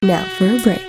Now for a break.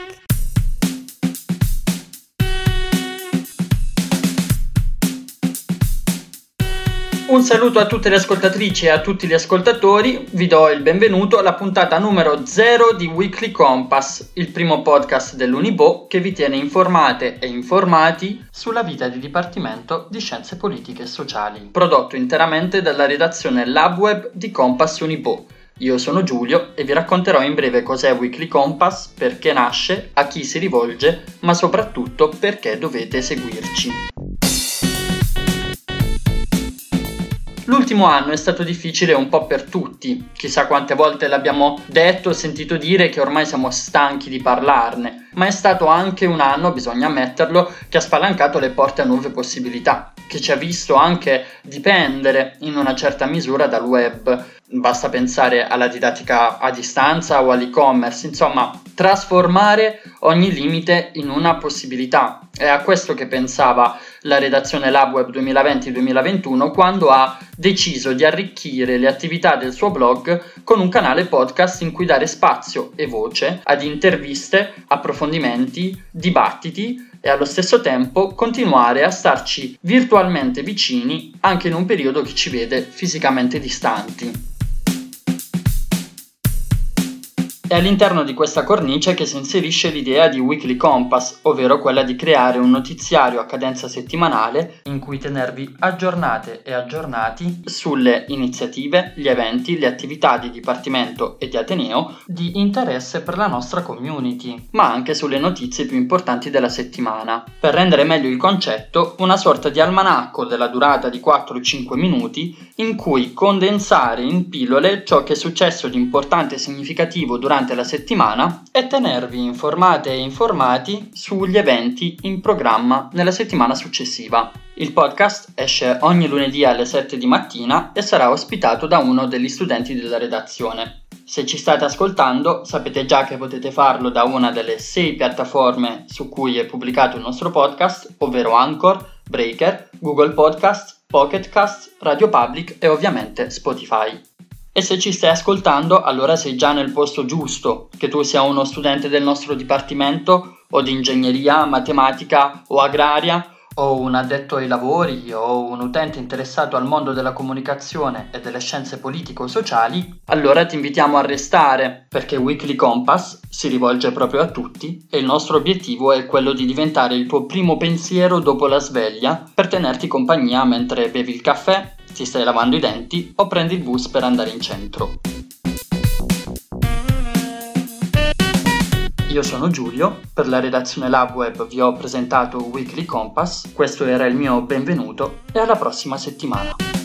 Un saluto a tutte le ascoltatrici e a tutti gli ascoltatori, vi do il benvenuto alla puntata numero 0 di Weekly Compass, il primo podcast dell'Unibo che vi tiene informate e informati sulla vita del Dipartimento di Scienze Politiche e Sociali, prodotto interamente dalla redazione Lab Web di Compass Unibo. Io sono Giulio e vi racconterò in breve cos'è Weekly Compass, perché nasce, a chi si rivolge, ma soprattutto perché dovete seguirci. L'ultimo anno è stato difficile un po' per tutti, chissà quante volte l'abbiamo detto e sentito dire che ormai siamo stanchi di parlarne, ma è stato anche un anno, bisogna ammetterlo, che ha spalancato le porte a nuove possibilità, che ci ha visto anche dipendere in una certa misura dal web. Basta pensare alla didattica a distanza o all'e-commerce, insomma, trasformare ogni limite in una possibilità. È a questo che pensava la redazione Lab Web 2020-2021 quando ha deciso di arricchire le attività del suo blog con un canale podcast in cui dare spazio e voce ad interviste, approfondimenti, dibattiti e allo stesso tempo continuare a starci virtualmente vicini anche in un periodo che ci vede fisicamente distanti. È all'interno di questa cornice che si inserisce l'idea di Weekly Compass, ovvero quella di creare un notiziario a cadenza settimanale in cui tenervi aggiornate e aggiornati sulle iniziative, gli eventi, le attività di Dipartimento e di Ateneo di interesse per la nostra community, ma anche sulle notizie più importanti della settimana. Per rendere meglio il concetto, una sorta di almanacco della durata di 4-5 minuti in cui condensare in pillole ciò che è successo di importante e significativo durante la settimana e tenervi informate e informati sugli eventi in programma nella settimana successiva. Il podcast esce ogni lunedì alle 7 di mattina e sarà ospitato da uno degli studenti della redazione. Se ci state ascoltando, sapete già che potete farlo da una delle 6 piattaforme su cui è pubblicato il nostro podcast, ovvero Anchor, Breaker, Google Podcasts, Pocket Cast, Radio Public e ovviamente Spotify. E se ci stai ascoltando, allora sei già nel posto giusto, che tu sia uno studente del nostro dipartimento o di ingegneria, matematica o agraria, o un addetto ai lavori o un utente interessato al mondo della comunicazione e delle scienze politico-sociali, allora ti invitiamo a restare, perché Weekly Compass si rivolge proprio a tutti e il nostro obiettivo è quello di diventare il tuo primo pensiero dopo la sveglia per tenerti compagnia mentre bevi il caffè, ti stai lavando i denti o prendi il bus per andare in centro. Io sono Giulio, per la redazione Lab Web vi ho presentato Weekly Compass, questo era il mio benvenuto e alla prossima settimana.